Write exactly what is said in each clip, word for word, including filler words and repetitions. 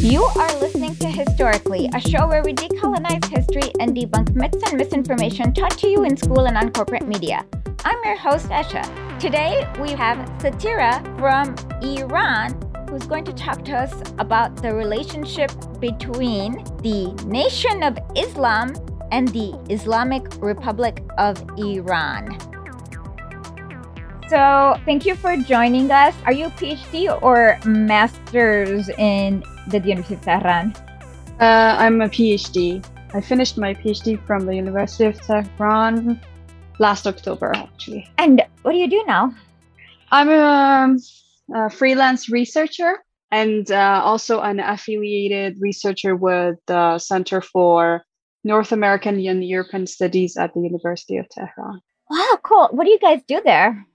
You are listening to Historically, a show where we decolonize history and debunk myths and misinformation taught to you in school and on corporate media. I'm your host, Esha. Today, we have Setareh from Iran, who's going to talk to us about the relationship between the Nation of Islam and the Islamic Republic of Iran. So, thank you for joining us. Are you a PhD or master's in the University of Tehran? Uh, I'm a PhD. I finished my PhD from the University of Tehran last October, actually. And what do you do now? I'm a, a freelance researcher and uh, also an affiliated researcher with the Center for North American and European Studies at the University of Tehran. Wow, cool. What do you guys do there?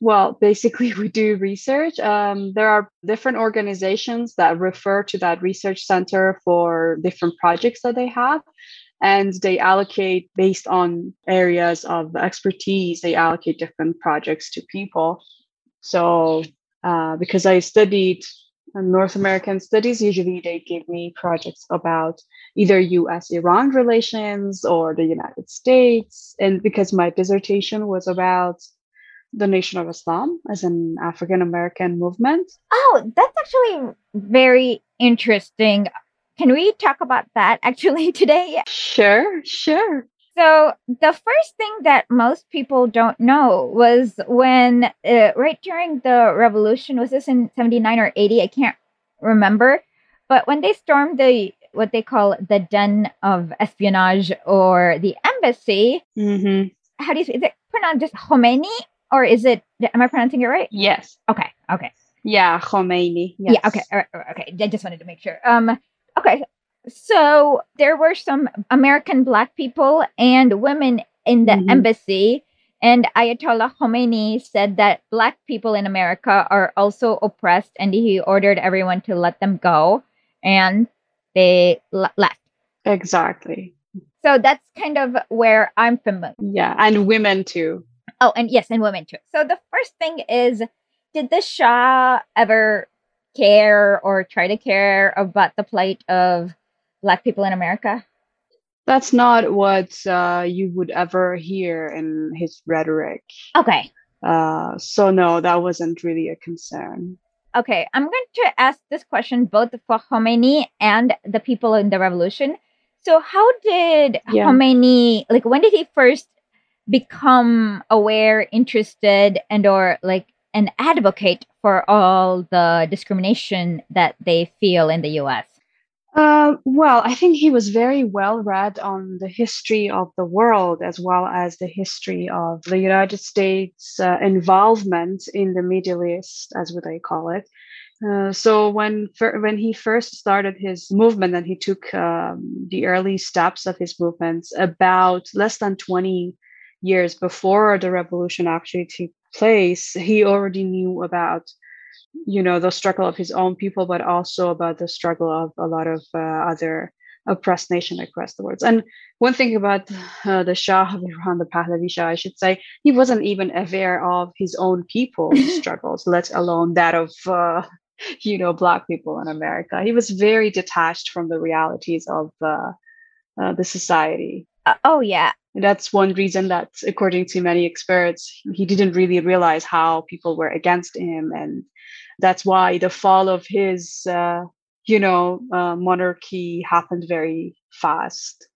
Well, basically, we do research. Um, there are different organizations that refer to that research center for different projects that they have, and they allocate based on areas of expertise. They allocate different projects to people. So uh, because I studied North American studies, usually they give me projects about either U S Iran relations or the United States. And because my dissertation was about the Nation of Islam as an African-American movement. Oh, that's actually very interesting. Can we talk about that actually today? Sure, sure. So the first thing that most people don't know was when, uh, right during the revolution, was this in seventy-nine or eighty? I can't remember. But when they stormed the what they call the den of espionage or the embassy, mm-hmm. how do you say, is it pronounced just Khomeini? Or is it, am I pronouncing it right? Yes. Okay. Okay. Yeah, Khomeini. Yes. Yeah. Okay. All right, all right, okay. I just wanted to make sure. Um. Okay. So there were some American Black people and women in the mm-hmm. embassy, and Ayatollah Khomeini said that Black people in America are also oppressed, and he ordered everyone to let them go, and they l- left. Exactly. So that's kind of where I'm familiar. Yeah, and women too. Oh, and yes, and women too. So the first thing is, did the Shah ever care or try to care about the plight of Black people in America? That's not what uh, you would ever hear in his rhetoric. Okay. Uh, so no, that wasn't really a concern. Okay, I'm going to ask this question both for Khomeini and the people in the revolution. So how did yeah. Khomeini, like when did he first become aware, interested, and or like an advocate for all the discrimination that they feel in the U S? Uh, well, I think he was very well read on the history of the world, as well as the history of the United States uh, involvement in the Middle East, as what they call it. Uh, so when for, when he first started his movement and he took um, the early steps of his movements about less than twenty years before the revolution actually took place, he already knew about, you know, the struggle of his own people, but also about the struggle of a lot of uh, other oppressed nations across the world. And one thing about uh, the Shah of Iran, the Pahlavi Shah, I should say, he wasn't even aware of his own people's struggles, let alone that of, uh, you know, Black people in America. He was very detached from the realities of uh, uh, the society. Uh, oh, yeah. That's one reason that, according to many experts, he didn't really realize how people were against him. And that's why the fall of his, uh, you know, uh, monarchy happened very fast.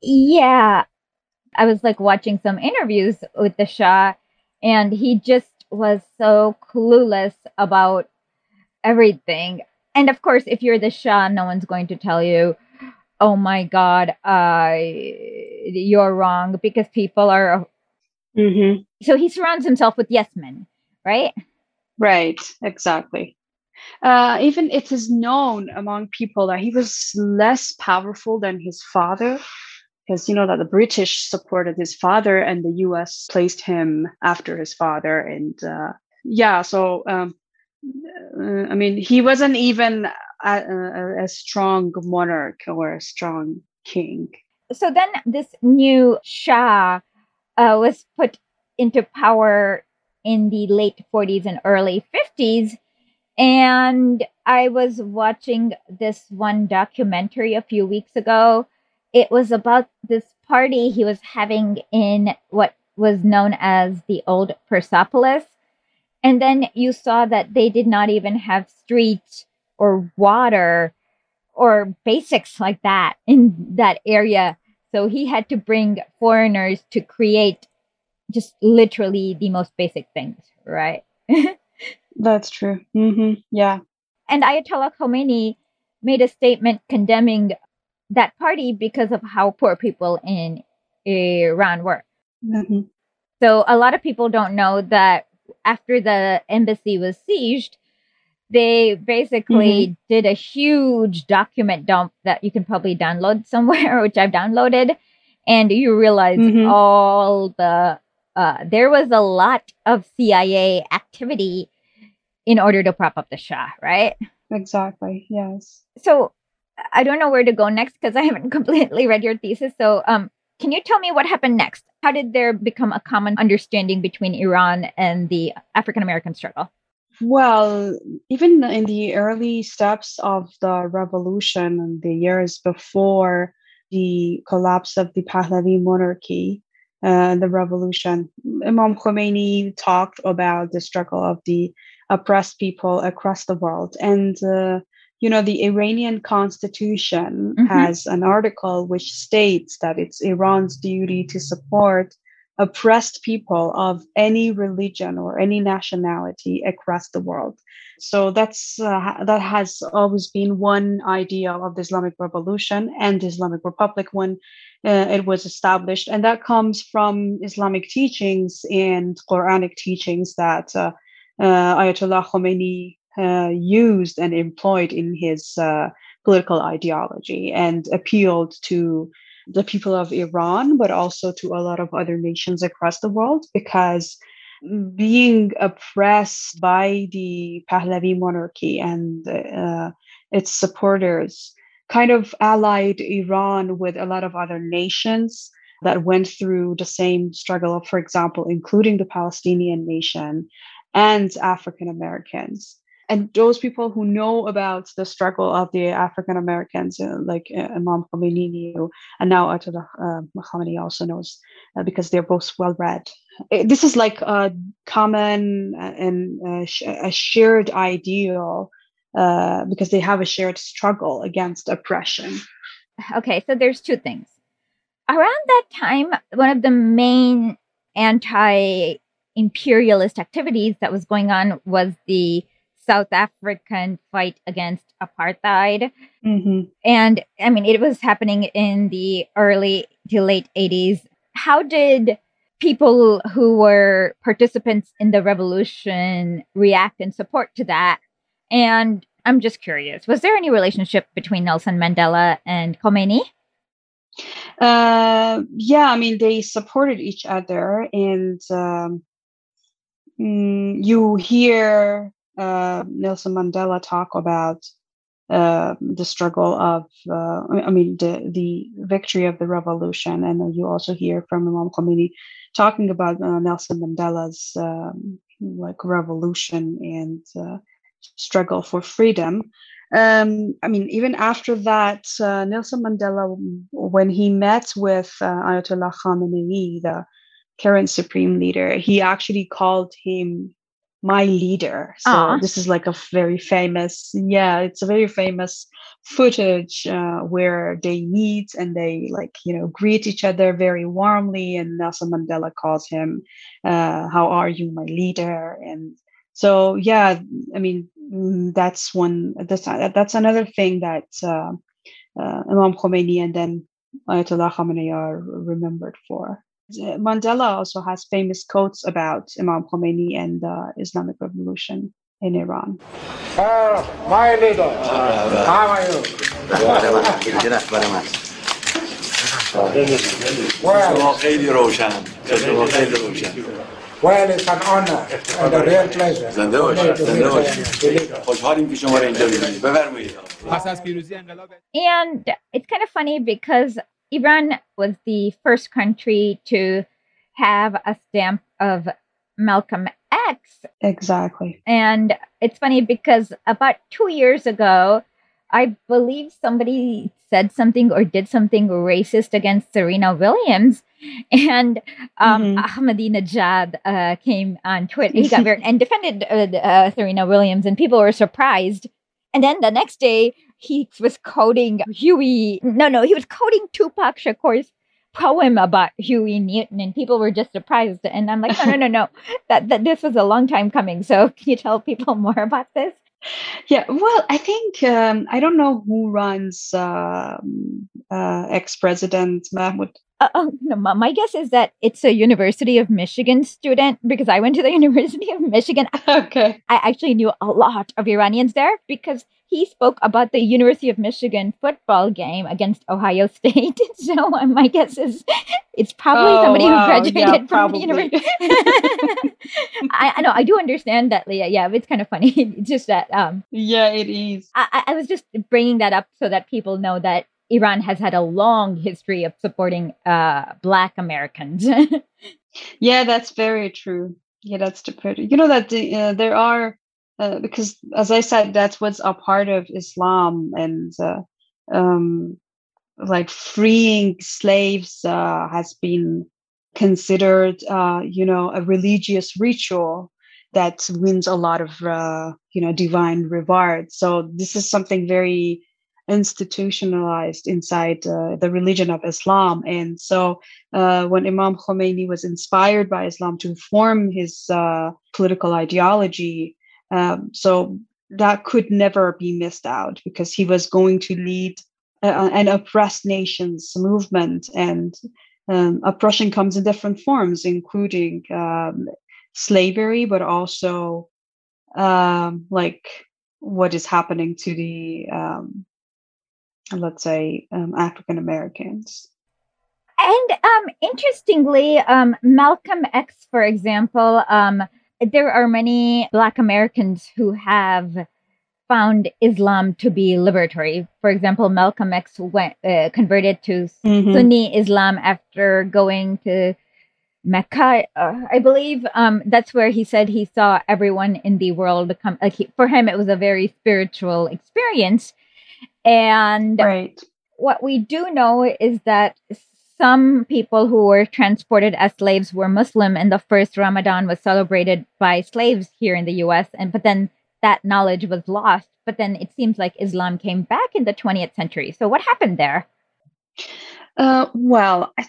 Yeah. I was like watching some interviews with the Shah, and he just was so clueless about everything. And of course, if you're the Shah, no one's going to tell you, oh my God, uh, you're wrong, because people are... Mm-hmm. So he surrounds himself with yes men, right? Right, exactly. Uh, even it is known among people that he was less powerful than his father, because you know that the British supported his father and the U S placed him after his father. And uh, yeah, so, um, I mean, he wasn't even... A, a, a strong monarch or a strong king. So then this new Shah uh, was put into power in the late forties and early fifties. And I was watching this one documentary a few weeks ago. It was about this party he was having in what was known as the old Persepolis. And then you saw that they did not even have streets or water or basics like that in that area. So he had to bring foreigners to create just literally the most basic things, right? That's true. Mm-hmm. Yeah. And Ayatollah Khomeini made a statement condemning that party because of how poor people in Iran were. Mm-hmm. So a lot of people don't know that after the embassy was sieged, they basically mm-hmm. did a huge document dump that you can probably download somewhere, which I've downloaded. And you realize mm-hmm. all the, uh, there was a lot of C I A activity in order to prop up the Shah, right? Exactly, yes. So I don't know where to go next because I haven't completely read your thesis. So um, can you tell me what happened next? How did there become a common understanding between Iran and the African-American struggle? Well, even in the early steps of the revolution and the years before the collapse of the Pahlavi monarchy, uh, the revolution, Imam Khomeini talked about the struggle of the oppressed people across the world. And, uh, you know, the Iranian Constitution mm-hmm. has an article which states that it's Iran's duty to support oppressed people of any religion or any nationality across the world. So that's uh, that has always been one idea of the Islamic Revolution and the Islamic Republic when uh, it was established. And that comes from Islamic teachings and Quranic teachings that uh, uh, Ayatollah Khomeini uh, used and employed in his uh, political ideology and appealed to the people of Iran, but also to a lot of other nations across the world, because being oppressed by the Pahlavi monarchy and uh, its supporters kind of allied Iran with a lot of other nations that went through the same struggle, for example, including the Palestinian nation and African Americans. And those people who know about the struggle of the African Americans, uh, like uh, Imam Khomeini knew, and now Ayatollah uh, Khamenei also knows, uh, because they're both well-read. It, this is like a common and uh, sh- a shared ideal, uh, because they have a shared struggle against oppression. Okay, so there's two things. Around that time, one of the main anti-imperialist activities that was going on was the South African fight against apartheid. Mm-hmm. And I mean, it was happening in the early to late eighties. How did people who were participants in the revolution react and support to that? And I'm just curious, was there any relationship between Nelson Mandela and Khomeini? Uh, yeah, I mean, they supported each other. And um, you hear Uh, Nelson Mandela talk about uh, the struggle of, uh, I mean, the, the victory of the revolution. And you also hear from Imam Khomeini talking about uh, Nelson Mandela's um, like revolution and uh, struggle for freedom. Um, I mean, even after that, uh, Nelson Mandela, when he met with uh, Ayatollah Khamenei, the current supreme leader, he actually called him my leader. So Aww. This is like a very famous, yeah, it's a very famous footage uh, where they meet and they like, you know, greet each other very warmly. And Nelson Mandela calls him, uh, how are you, my leader? And so, yeah, I mean, that's one, that's, that's another thing that uh, uh, Imam Khomeini and then Ayatollah Khamenei are remembered for. Mandela also has famous quotes about Imam Khomeini and the uh, Islamic Revolution in Iran. Uh, my leader, uh, how are you? Well, it's an honor and a real pleasure. And it's kind of funny because Iran was the first country to have a stamp of Malcolm X. Exactly. And it's funny because about two years ago, I believe somebody said something or did something racist against Serena Williams, and um, mm-hmm. Ahmadinejad uh, came on Twitter. He got very and defended uh, uh, Serena Williams, and people were surprised. And then the next day, he was quoting Huey. No, no, he was quoting Tupac Shakur's poem about Huey Newton, and people were just surprised. And I'm like, no, no, no, no. That that this was a long time coming. So can you tell people more about this? Yeah, well, I think, um, I don't know who runs uh, uh, ex-president Mahmoud. Uh, oh, no, my guess is that it's a University of Michigan student, because I went to the University of Michigan. Okay. I actually knew a lot of Iranians there because he spoke about the University of Michigan football game against Ohio State. So um, my guess is it's probably oh, somebody wow. who graduated yeah, from the university. I know. I do understand that, Leah. Yeah, it's kind of funny. It's just that. Um, yeah, it is. I, I was just bringing that up so that people know that Iran has had a long history of supporting uh, Black Americans. Yeah, that's very true. Yeah, that's the pretty. You know that the, uh, there are. Uh, because, as I said, that's what's a part of Islam, and uh, um, like freeing slaves uh, has been considered, uh, you know, a religious ritual that wins a lot of, uh, you know, divine reward. So this is something very institutionalized inside uh, the religion of Islam. And so uh, when Imam Khomeini was inspired by Islam to form his uh, political ideology, Um, so that could never be missed out, because he was going to lead uh, an oppressed nations movement, and um, oppression comes in different forms, including um, slavery, but also um, like what is happening to the, um, let's say, um, African Americans. And um, interestingly, um, Malcolm X, for example, um, there are many Black Americans who have found Islam to be liberatory. For example, Malcolm X went, uh, converted to mm-hmm. Sunni Islam after going to Mecca, uh, I believe. Um, that's where he said he saw everyone in the world come. Like he, for him, it was a very spiritual experience. And right. what we do know is that some people who were transported as slaves were Muslim, and the first Ramadan was celebrated by slaves here in the U S. And but then that knowledge was lost. But then it seems like Islam came back in the twentieth century. So what happened there? Uh, well, I,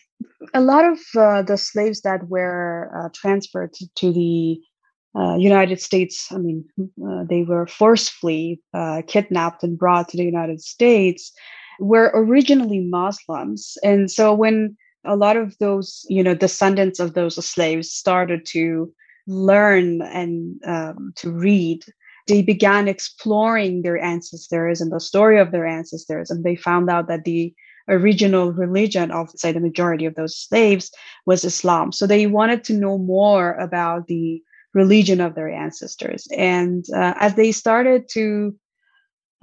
a lot of uh, the slaves that were uh, transferred to the uh, United States, I mean, uh, they were forcefully uh, kidnapped and brought to the United States, were originally Muslims. And so when a lot of those, you know, descendants of those slaves started to learn and um, to read, they began exploring their ancestors and the story of their ancestors. And they found out that the original religion of, say, the majority of those slaves was Islam. So they wanted to know more about the religion of their ancestors. And uh, as they started to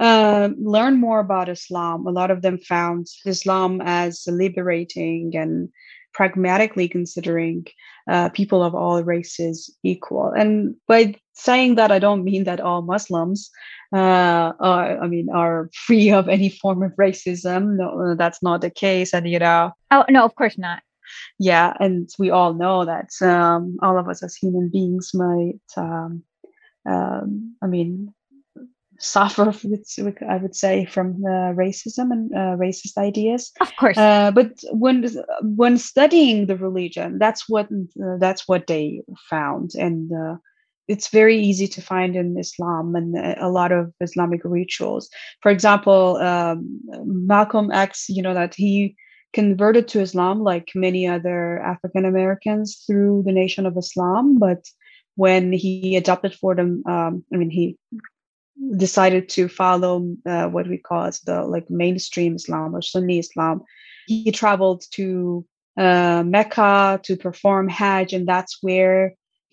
Uh, learn more about Islam, a lot of them found Islam as liberating and pragmatically considering uh, people of all races equal. And by saying that, I don't mean that all Muslims uh, are, I mean, are free of any form of racism. No, that's not the case. And, you know, oh, no, of course not. Yeah. And we all know that um, all of us as human beings might, um, um, I mean, suffer, I would say, from uh, racism and uh, racist ideas. Of course. Uh, but when when studying the religion, that's what uh, that's what they found, and uh, it's very easy to find in Islam and a lot of Islamic rituals. For example, um, Malcolm X, you know, that he converted to Islam like many other African Americans through the Nation of Islam, but when he adopted freedom, um, I mean, he. decided to follow uh, what we call as the like mainstream Islam or Sunni Islam. He traveled to uh, Mecca to perform Hajj, and that's where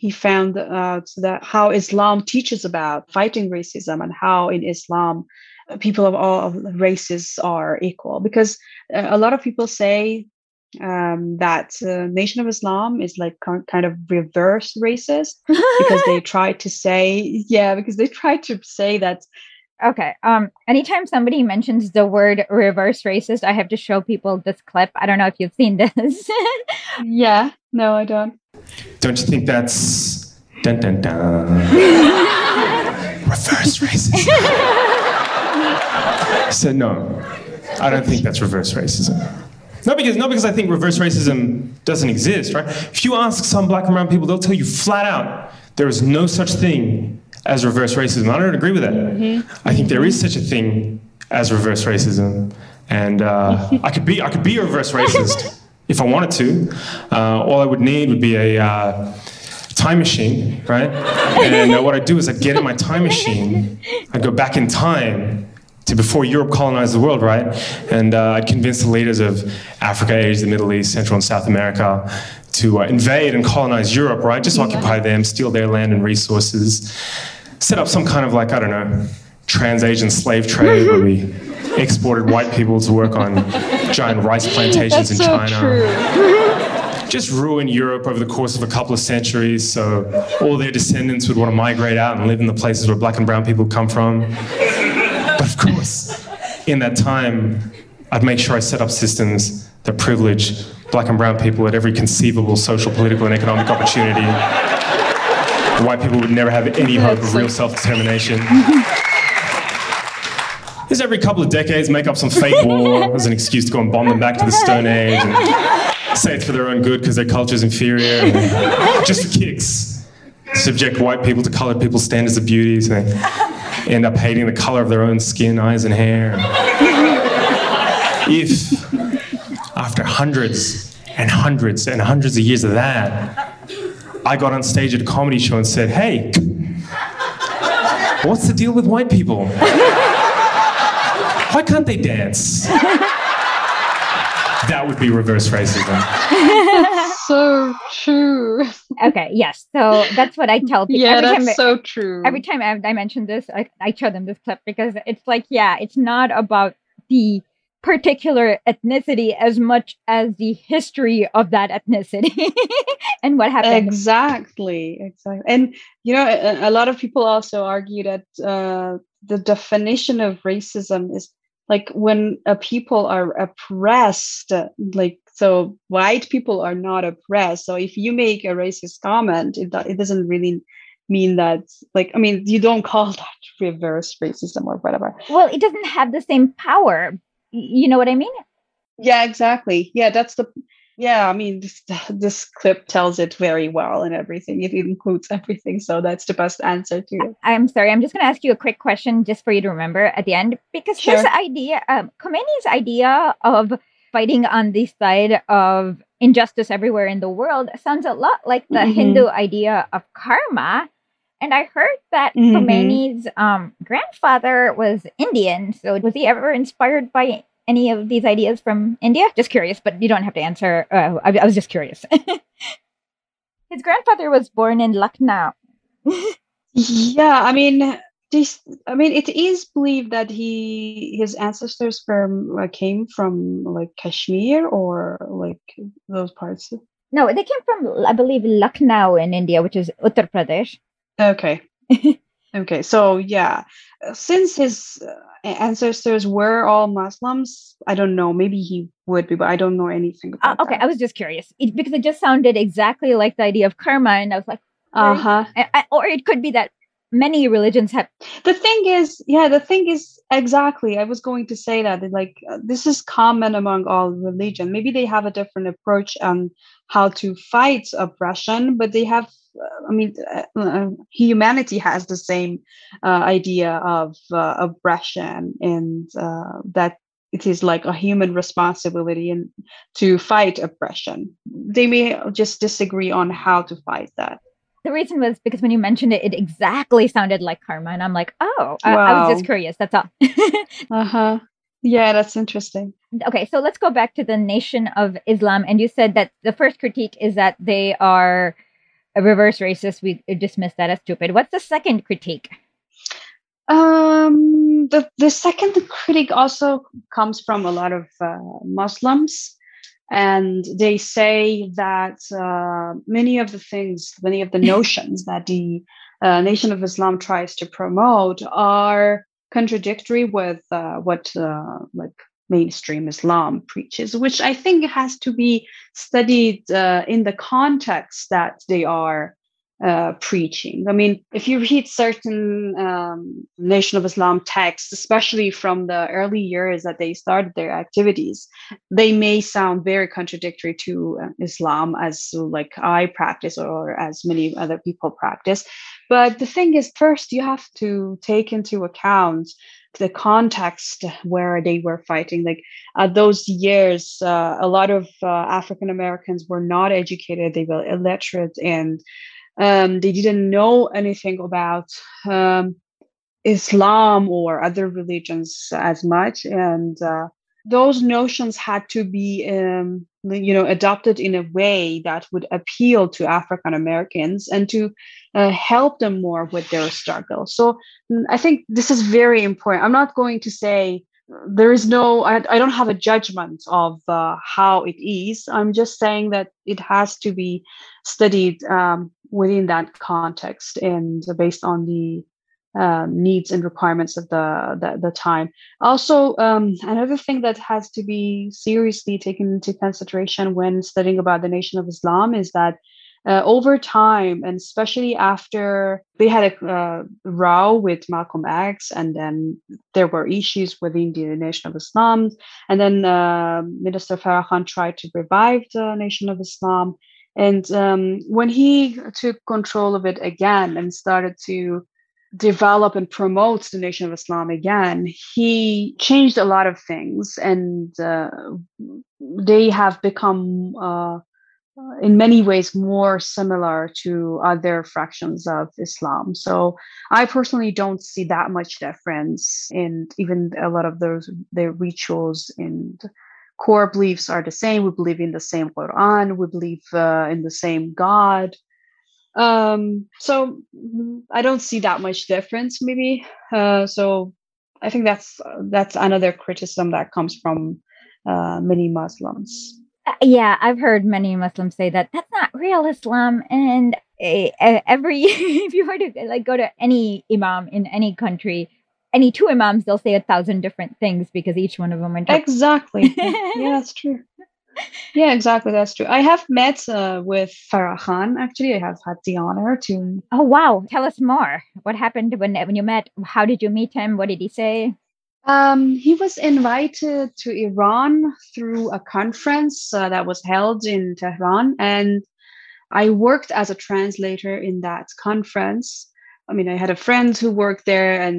he found out that how Islam teaches about fighting racism and how in Islam people of all races are equal. Because uh, a lot of people say um, that uh, Nation of Islam is like con- kind of reverse racist because they try to say, yeah, because they try to say that. Okay. Um, anytime somebody mentions the word reverse racist, I have to show people this clip. I don't know if you've seen this. Yeah. No, I don't. Don't you think that's... Dun, dun, dun. Reverse racism. So no, I don't think that's reverse racism. Not because, not because I think reverse racism doesn't exist, right? If you ask some black and brown people, they'll tell you flat out, there is no such thing as reverse racism. I don't agree with that. Mm-hmm. I think there is such a thing as reverse racism. And uh, I could be I could be a reverse racist if I wanted to. Uh, all I would need would be a uh, time machine, right? And uh, what I do is I get in my time machine, I go back in time to before Europe colonized the world, right? And uh, I'd convince the leaders of Africa, Asia, the Middle East, Central and South America to uh, invade and colonize Europe, right? Just yeah. occupy them, steal their land and resources, set up some kind of like, I don't know, trans-Asian slave trade where we exported white people to work on giant rice plantations That's in so China. True. Just ruin Europe over the course of a couple of centuries, so all their descendants would want to migrate out and live in the places where black and brown people come from. But of course, in that time, I'd make sure I set up systems that privilege black and brown people at every conceivable social, political, and economic opportunity. White people would never have any hope of real self-determination. Just every couple of decades, make up some fake war as an excuse to go and bomb them back to the Stone Age. And say it's for their own good because their culture's inferior. And just for kicks. Subject white people to colored people's standards of beauty, so they end up hating the color of their own skin, eyes, and hair. If, after hundreds and hundreds and hundreds of years of that, I got on stage at a comedy show and said, hey, what's the deal with white people? Why can't they dance? That would be reverse racism. That's so true. Okay, yes. So that's what I tell people. Yeah, every that's time I, so true. Every time I, I mention this, I, I show them this clip because it's like, yeah, it's not about the particular ethnicity as much as the history of that ethnicity and what happened. Exactly, exactly. And, you know, a, a lot of people also argue that uh, the definition of racism is like when uh, people are oppressed, like, so white people are not oppressed. So if you make a racist comment, it, it doesn't really mean that, like, I mean, you don't call that reverse racism or whatever. Well, it doesn't have the same power. You know what I mean? Yeah, exactly. Yeah, that's the, yeah, I mean, this, this clip tells it very well and everything. It includes everything. So that's the best answer to it. I'm sorry. I'm just going to ask you a quick question just for you to remember at the end. Because sure. his idea, um, Khomeini's idea of fighting on the side of injustice everywhere in the world sounds a lot like the mm-hmm. Hindu idea of karma. And I heard that mm-hmm. Khomeini's um, grandfather was Indian. So was he ever inspired by any of these ideas from India? Just curious, but you don't have to answer. Uh, I, I was just curious. His grandfather was born in Lucknow. Yeah, I mean, this. I mean, it is believed that he, his ancestors from uh, came from like Kashmir or like those parts. No, they came from, I believe, Lucknow in India, which is Uttar Pradesh. Okay. Okay, so yeah, since his uh, ancestors were all Muslims, I don't know, maybe he would be, but I don't know anything about uh, okay, that. I was just curious, it, because it just sounded exactly like the idea of karma, and I was like, uh-huh. I, I, or it could be that many religions have... The thing is, yeah, the thing is, exactly, I was going to say that, like, uh, this is common among all religion. Maybe they have a different approach on how to fight oppression, but they have... I mean, uh, humanity has the same uh, idea of uh, oppression, and uh, that it is like a human responsibility and to fight oppression. They may just disagree on how to fight that. The reason was because when you mentioned it, it exactly sounded like karma, and I'm like, oh, I, wow. I was just curious. That's all. uh huh. Yeah, that's interesting. Okay, so let's go back to the Nation of Islam, and you said that the first critique is that they are a reverse racist. We dismiss that as stupid. What's the second critique? Um, the, the second critique also comes from a lot of uh, Muslims And they say that uh, many of the things, many of the notions that the uh, Nation of Islam tries to promote are contradictory with uh, what uh, like mainstream Islam preaches, which I think has to be studied uh, in the context that they are uh, preaching. I mean, if you read certain um, Nation of Islam texts, especially from the early years that they started their activities, they may sound very contradictory to uh, Islam as like I practice or as many other people practice. But the thing is, first, you have to take into account the context where they were fighting. Like at those years, uh, a lot of uh, African Americans were not educated, they were illiterate, and um, they didn't know anything about um, Islam or other religions as much. And uh, those notions had to be, um, you know, adopted in a way that would appeal to African Americans and to uh, help them more with their struggle. So I think this is very important. I'm not going to say there is no, I, I don't have a judgment of uh, how it is. I'm just saying that it has to be studied um, within that context and based on the Um, needs and requirements of the, the, the time. Also, um, another thing that has to be seriously taken into consideration when studying about the Nation of Islam is that uh, over time, and especially after they had a uh, row with Malcolm X, and then there were issues within the Nation of Islam, and then uh, Minister Farrakhan tried to revive the Nation of Islam. And um, when he took control of it again and started to develop and promote the Nation of Islam again, he changed a lot of things, and uh, they have become uh, in many ways more similar to other fractions of Islam. So I personally don't see that much difference, and even a lot of those their rituals and core beliefs are the same. We believe in the same Qur'an, we believe uh, in the same God. Um, so I don't see that much difference, maybe. Uh, so I think that's that's another criticism that comes from uh, many Muslims. Yeah, I've heard many Muslims say that that's not real Islam. And uh, every if you were to like go to any imam in any country, any two imams, they'll say a thousand different things because each one of them interprets. Exactly. Yeah, that's true. Yeah, exactly. That's true. I have met uh, with Farrakhan. Actually, I have had the honor to. Oh, wow. Tell us more. What happened when, when you met? How did you meet him? What did he say? Um, he was invited to Iran through a conference uh, that was held in Tehran. And I worked as a translator in that conference. I mean, I had a friend who worked there, and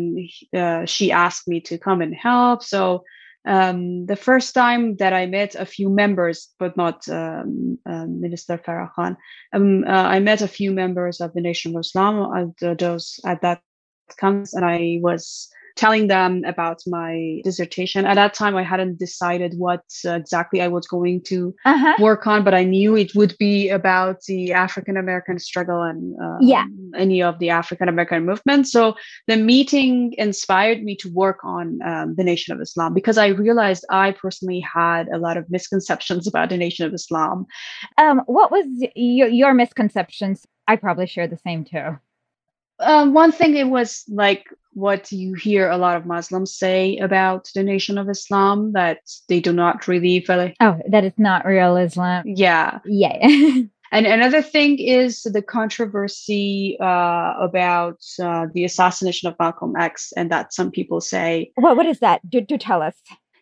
uh, she asked me to come and help. So Um, the first time that I met a few members, but not um, uh, Minister Farrakhan, um, uh, I met a few members of the Nation of Islam at, uh, those, at that conference, and I was telling them about my dissertation. At that time, I hadn't decided what uh, exactly I was going to uh-huh. work on, but I knew it would be about the African-American struggle and uh, yeah. any of the African-American movement. So the meeting inspired me to work on um, the Nation of Islam, because I realized I personally had a lot of misconceptions about the Nation of Islam. Um, what was your, your misconceptions? I probably share the same too. Uh, one thing, it was like what you hear a lot of Muslims say about the Nation of Islam, that they do not really feel like, oh, that it's not real Islam. Yeah. Yeah. And another thing is the controversy uh, about uh, the assassination of Malcolm X, and that some people say. Well, what is that? Do, do tell us.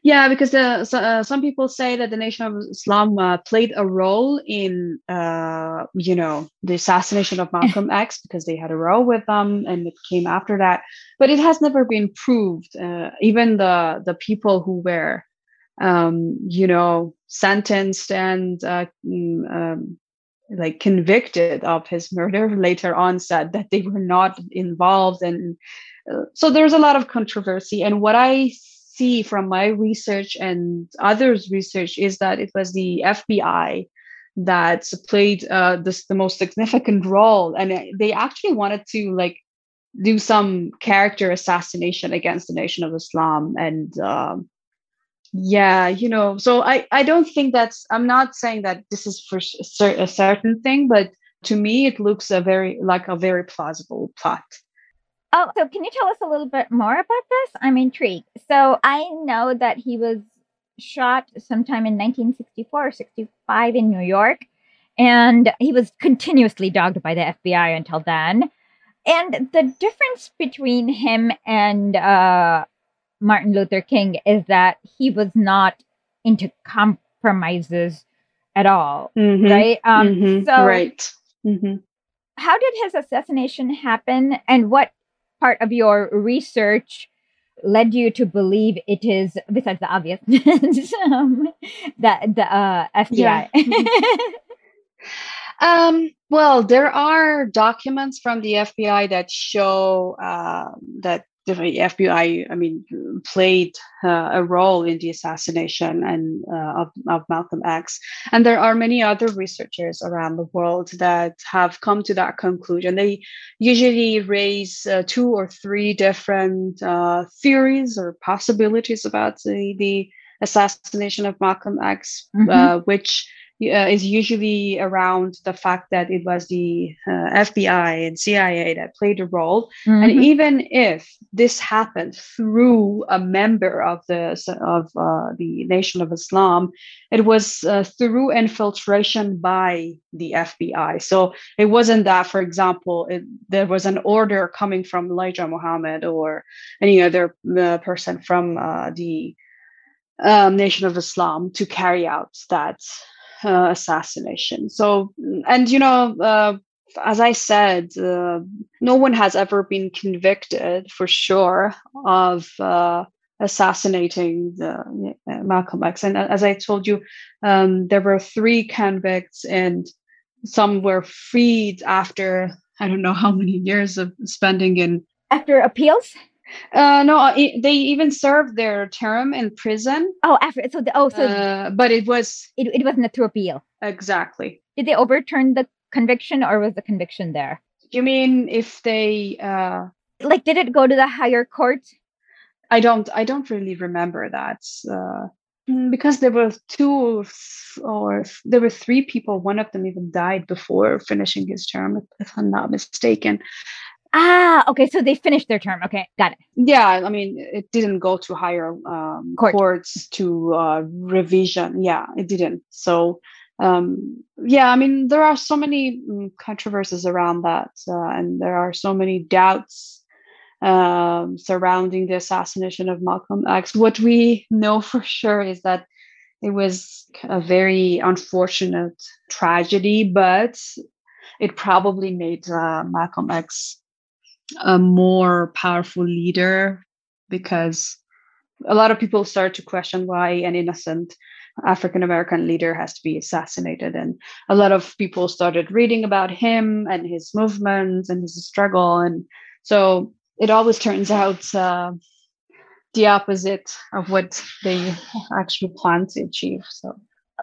Yeah, because uh, so, uh, some people say that the Nation of Islam uh, played a role in, uh, you know, the assassination of Malcolm X, because they had a role with them, and it came after that. But it has never been proved. Uh, even the the people who were, um, you know, sentenced and uh, um, like convicted of his murder later on said that they were not involved. And uh, so there's a lot of controversy. And what I see from my research and others' research is that it was the F B I that played uh, this, the most significant role, and they actually wanted to like do some character assassination against the Nation of Islam, and uh, Yeah, you know, so I, I don't think that's, I'm not saying that this is for a certain thing, but to me, it looks a very like a very plausible plot. Oh, so can you tell us a little bit more about this? I'm intrigued. So I know that he was shot sometime in nineteen sixty-four or sixty-five in New York, and he was continuously dogged by the F B I until then. And the difference between him and uh, Martin Luther King is that he was not into compromises at all, mm-hmm. right? Um, mm-hmm. So right. Mm-hmm. How did his assassination happen, and what part of your research led you to believe it is, besides the obvious, um, that the uh, F B I? Yeah. Mm-hmm. um, well, there are documents from the F B I that show uh, that the F B I, I mean, played uh, a role in the assassination and uh, of, of Malcolm X. And there are many other researchers around the world that have come to that conclusion. They usually raise uh, two or three different uh, theories or possibilities about the, the assassination of Malcolm X, mm-hmm. uh, which Uh, is usually around the fact that it was the uh, F B I and C I A that played a role. Mm-hmm. And even if this happened through a member of the of uh, the Nation of Islam, it was uh, through infiltration by the F B I. So it wasn't that, for example, it, there was an order coming from Elijah Muhammad or any other uh, person from uh, the um, Nation of Islam to carry out that Uh, assassination. So, and you know, uh, as I said, uh, no one has ever been convicted for sure of uh, assassinating the, uh, Malcolm X. And as I told you, um, there were three convicts, and some were freed after I don't know how many years of spending in after appeals. Uh, no, they even served their term in prison. Oh, after so the, oh so uh, but it was it, it wasn't a through appeal. Exactly. Did they overturn the conviction, or was the conviction there? You mean if they uh, like did it go to the higher court? I don't I don't really remember that uh, because there were two or there were three people. One of them even died before finishing his term, if I'm not mistaken. Ah, okay. So they finished their term. Okay, got it. Yeah, I mean, it didn't go to higher um, Court. courts to uh, revision. Yeah, it didn't. So, um, yeah, I mean, there are so many controversies around that, uh, and there are so many doubts um, surrounding the assassination of Malcolm X. What we know for sure is that it was a very unfortunate tragedy, but it probably made uh, Malcolm X a more powerful leader, because a lot of people start to question why an innocent African-American leader has to be assassinated. And a lot of people started reading about him and his movements and his struggle. And so it always turns out uh, the opposite of what they actually planned to achieve. So,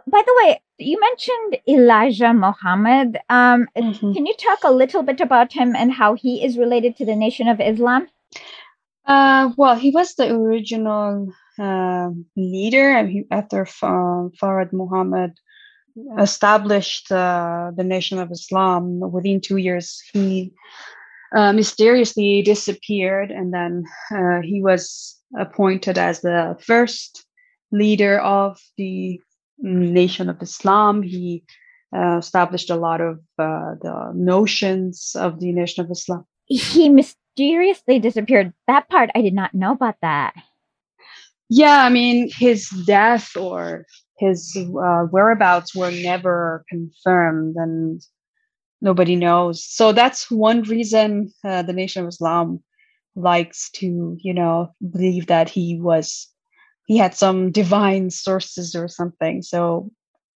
by the way, you mentioned Elijah Muhammad. Um, mm-hmm. Can you talk a little bit about him and how he is related to the Nation of Islam? Uh, well, he was the original uh, leader, and he, after uh, Fard Muhammad established uh, the Nation of Islam, within two years he uh, mysteriously disappeared, and then uh, he was appointed as the first leader of the Nation of Islam. He uh, established a lot of uh, the notions of the Nation of Islam. He mysteriously disappeared. That part, I did not know about that. Yeah, I mean, his death or his uh, whereabouts were never confirmed, and nobody knows. So that's one reason uh, the Nation of Islam likes to, you know, believe that he was He had some divine sources or something. So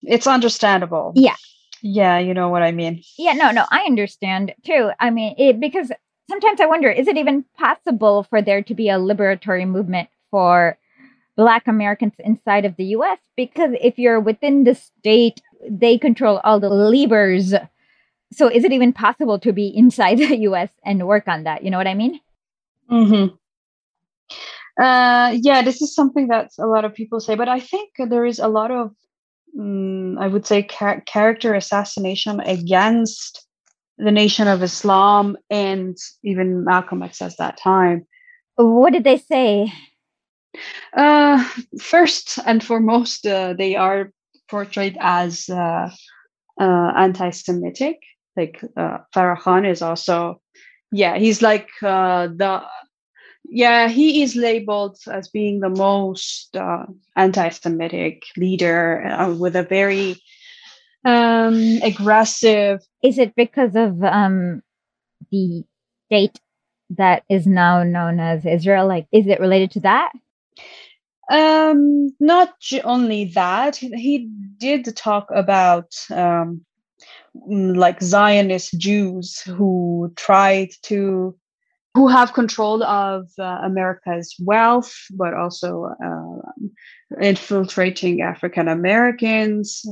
it's understandable. Yeah. Yeah. You know what I mean? Yeah. No, no. I understand too. I mean, it, because sometimes I wonder, is it even possible for there to be a liberatory movement for Black Americans inside of the U S? Because if you're within the state, they control all the levers. So is it even possible to be inside the U S and work on that? You know what I mean? Mm-hmm. Uh, yeah, this is something that a lot of people say, but I think there is a lot of, um, I would say, char- character assassination against the Nation of Islam and even Malcolm X at that time. What did they say? Uh, first and foremost, uh, they are portrayed as uh, uh, anti-Semitic. Like uh, Farrakhan is also, yeah, he's like uh, the. Yeah, he is labeled as being the most uh, anti-Semitic leader uh, with a very um, aggressive. Is it because of um, the state that is now known as Israel? Like, is it related to that? Um, not only that. He did talk about um, like Zionist Jews who tried to. Who have control of uh, America's wealth, but also uh, infiltrating African Americans.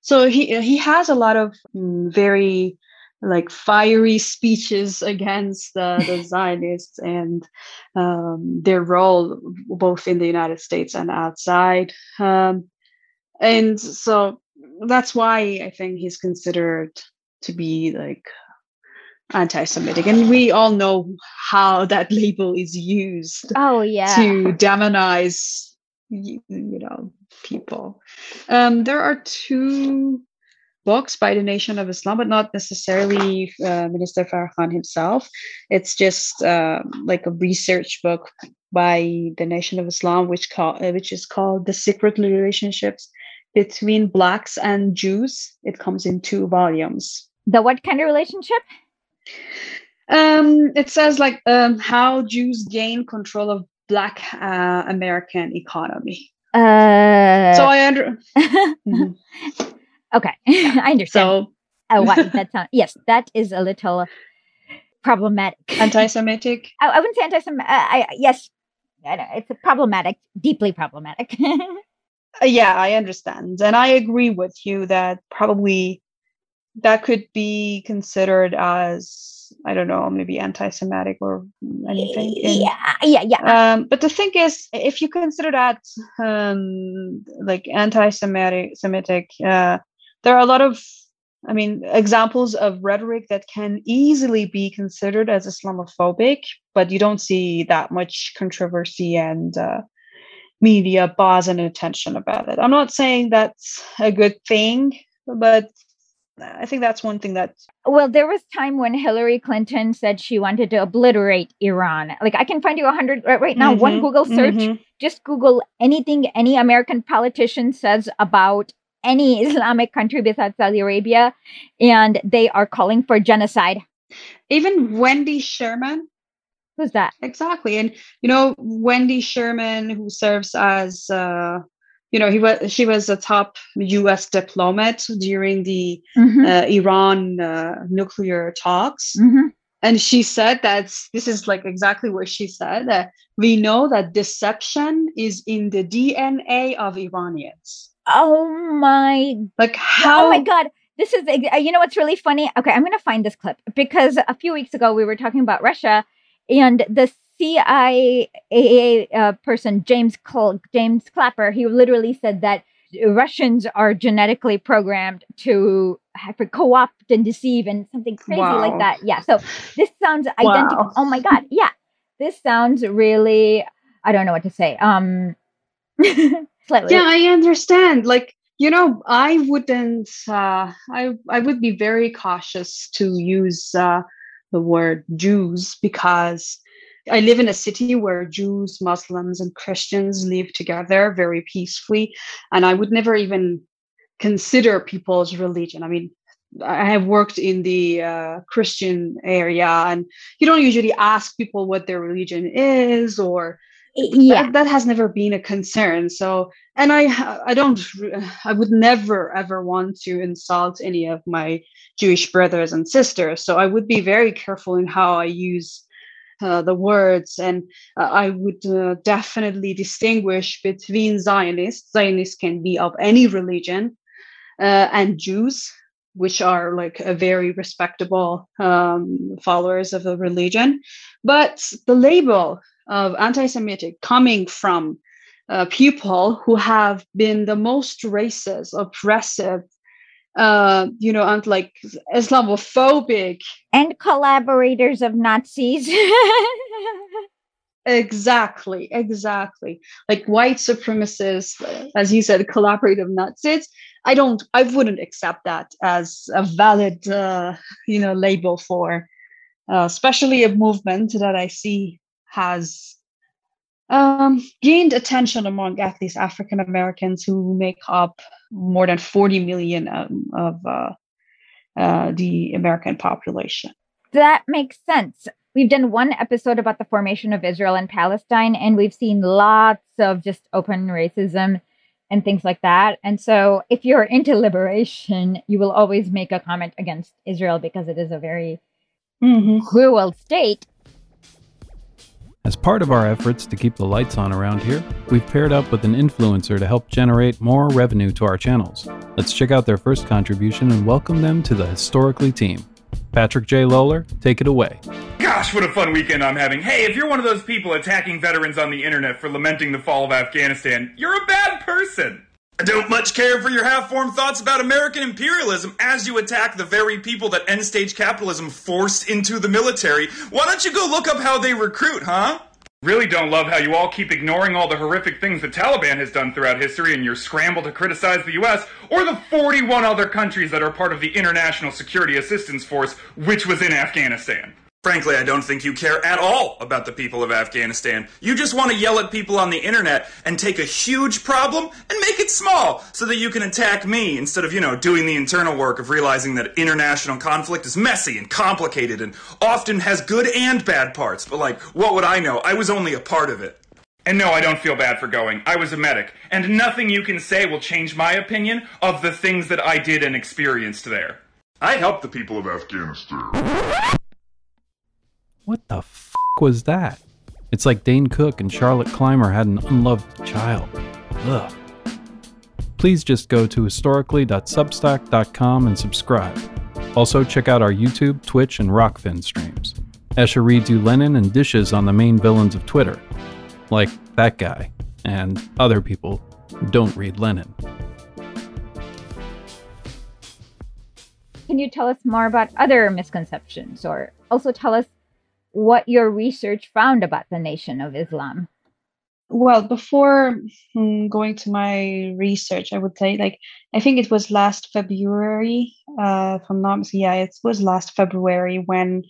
So he he has a lot of um, very like fiery speeches against uh, the Zionists and um, their role both in the United States and outside. Um, and so that's why I think he's considered to be like anti-Semitic, and we all know how that label is used. Oh yeah, to demonize you, you know people. Um, there are two books by the Nation of Islam, but not necessarily uh, Minister Farrakhan himself. It's just uh, like a research book by the Nation of Islam, which call which is called "The Secret Relationships Between Blacks and Jews." It comes in two volumes. The what kind of relationship? Um, it says like um, how Jews gain control of Black uh, American economy. Uh, so I under. Mm-hmm. Okay, yeah. I understand. So oh, wow. That sounds yes, that is a little problematic. Anti-Semitic. I, I wouldn't say anti-Semitic. I, I yes, I know. It's a problematic, deeply problematic. uh, yeah, I understand, and I agree with you that probably. That could be considered as, I don't know, maybe anti-Semitic or anything. And, yeah, yeah, yeah. Um, but the thing is, if you consider that um, like anti-Semitic, Semitic, uh, there are a lot of, I mean, examples of rhetoric that can easily be considered as Islamophobic, but you don't see that much controversy and uh, media buzz and attention about it. I'm not saying that's a good thing, but I think that's one thing that... Well, there was time when Hillary Clinton said she wanted to obliterate Iran. Like, I can find you one hundred right, right now, mm-hmm, one Google search. Mm-hmm. Just Google anything any American politician says about any Islamic country besides Saudi Arabia, and they are calling for genocide. Even Wendy Sherman. Who's that? Exactly. And, you know, Wendy Sherman, who serves as... Uh, You know, he was. She was a top U S diplomat during the mm-hmm. uh, Iran uh, nuclear talks, mm-hmm. and she said that this is like exactly what she said. That we know that deception is in the D N A of Iranians. Oh my! Like how? Oh my God! This is. You know what's really funny? Okay, I'm gonna find this clip because a few weeks ago we were talking about Russia and this. C I A uh, person James Cl- James Clapper, he literally said that Russians are genetically programmed to co-opt and deceive and something crazy wow. like that. Yeah. So this sounds identical. Wow. Oh my God. Yeah. This sounds really. I don't know what to say. Um. slightly. Yeah, I understand. Like you know, I wouldn't. Uh, I I would be very cautious to use uh, the word Jews because. I live in a city where Jews, Muslims, and Christians live together very peacefully, and I would never even consider people's religion. I mean, I have worked in the uh, Christian area, and you don't usually ask people what their religion is, or yeah. that, that has never been a concern. So, and I, I don't, I would never ever want to insult any of my Jewish brothers and sisters. So, I would be very careful in how I use. Uh, the words, and uh, I would uh, definitely distinguish between Zionists. Zionists can be of any religion, uh, and Jews. which are like a very respectable um, followers of the religion. But the label of anti-Semitic coming from uh, people who have been the most racist, oppressive, uh, you know, and like Islamophobic. And collaborators of Nazis. Exactly, exactly. Like white supremacists, as you said, collaborative Nazis. I don't, I wouldn't accept that as a valid, uh, you know, label for, uh, especially a movement that I see has um, gained attention among at least African Americans, who make up more than forty million um, of uh, uh, the American population. That makes sense. We've done one episode about the formation of Israel and Palestine, and we've seen lots of just open racism and things like that. And so if you're into liberation, you will always make a comment against Israel because it is a very mm-hmm. cruel state. As part of our efforts to keep the lights on around here, we've paired up with an influencer to help generate more revenue to our channels. Let's check out their first contribution and welcome them to the Historically team. Patrick J. Lowler, take it away. Gosh, what a fun weekend I'm having. Hey, if you're one of those people attacking veterans on the internet for lamenting the fall of Afghanistan, you're a bad person. I don't much care for your half-formed thoughts about American imperialism as you attack the very people that end-stage capitalism forced into the military. Why don't you go look up how they recruit, huh? Really don't love how you all keep ignoring all the horrific things the Taliban has done throughout history in your scramble to criticize the U S or the forty-one other countries that are part of the International Security Assistance Force, which was in Afghanistan. Frankly, I don't think you care at all about the people of Afghanistan. You just want to yell at people on the internet and take a huge problem and make it small so that you can attack me instead of, you know, doing the internal work of realizing that international conflict is messy and complicated and often has good and bad parts. But, like, what would I know? I was only a part of it. And no, I don't feel bad for going. I was a medic, and nothing you can say will change my opinion of the things that I did and experienced there. I helped the people of Afghanistan. What the f*** was that? It's like Dane Cook and Charlotte Clymer had an unloved child. Ugh. Please just go to historically dot substack dot com and subscribe. Also, check out our YouTube, Twitch, and Rockfin streams. Esha reads you Lenin and dishes on the main villains of Twitter. Like that guy, and other people who don't read Lenin. Can you tell us more about other misconceptions, or also tell us what your research found about the Nation of Islam? Well, before going to my research, I would say, like, I think it was last February, uh, if I'm not, yeah, it was last February when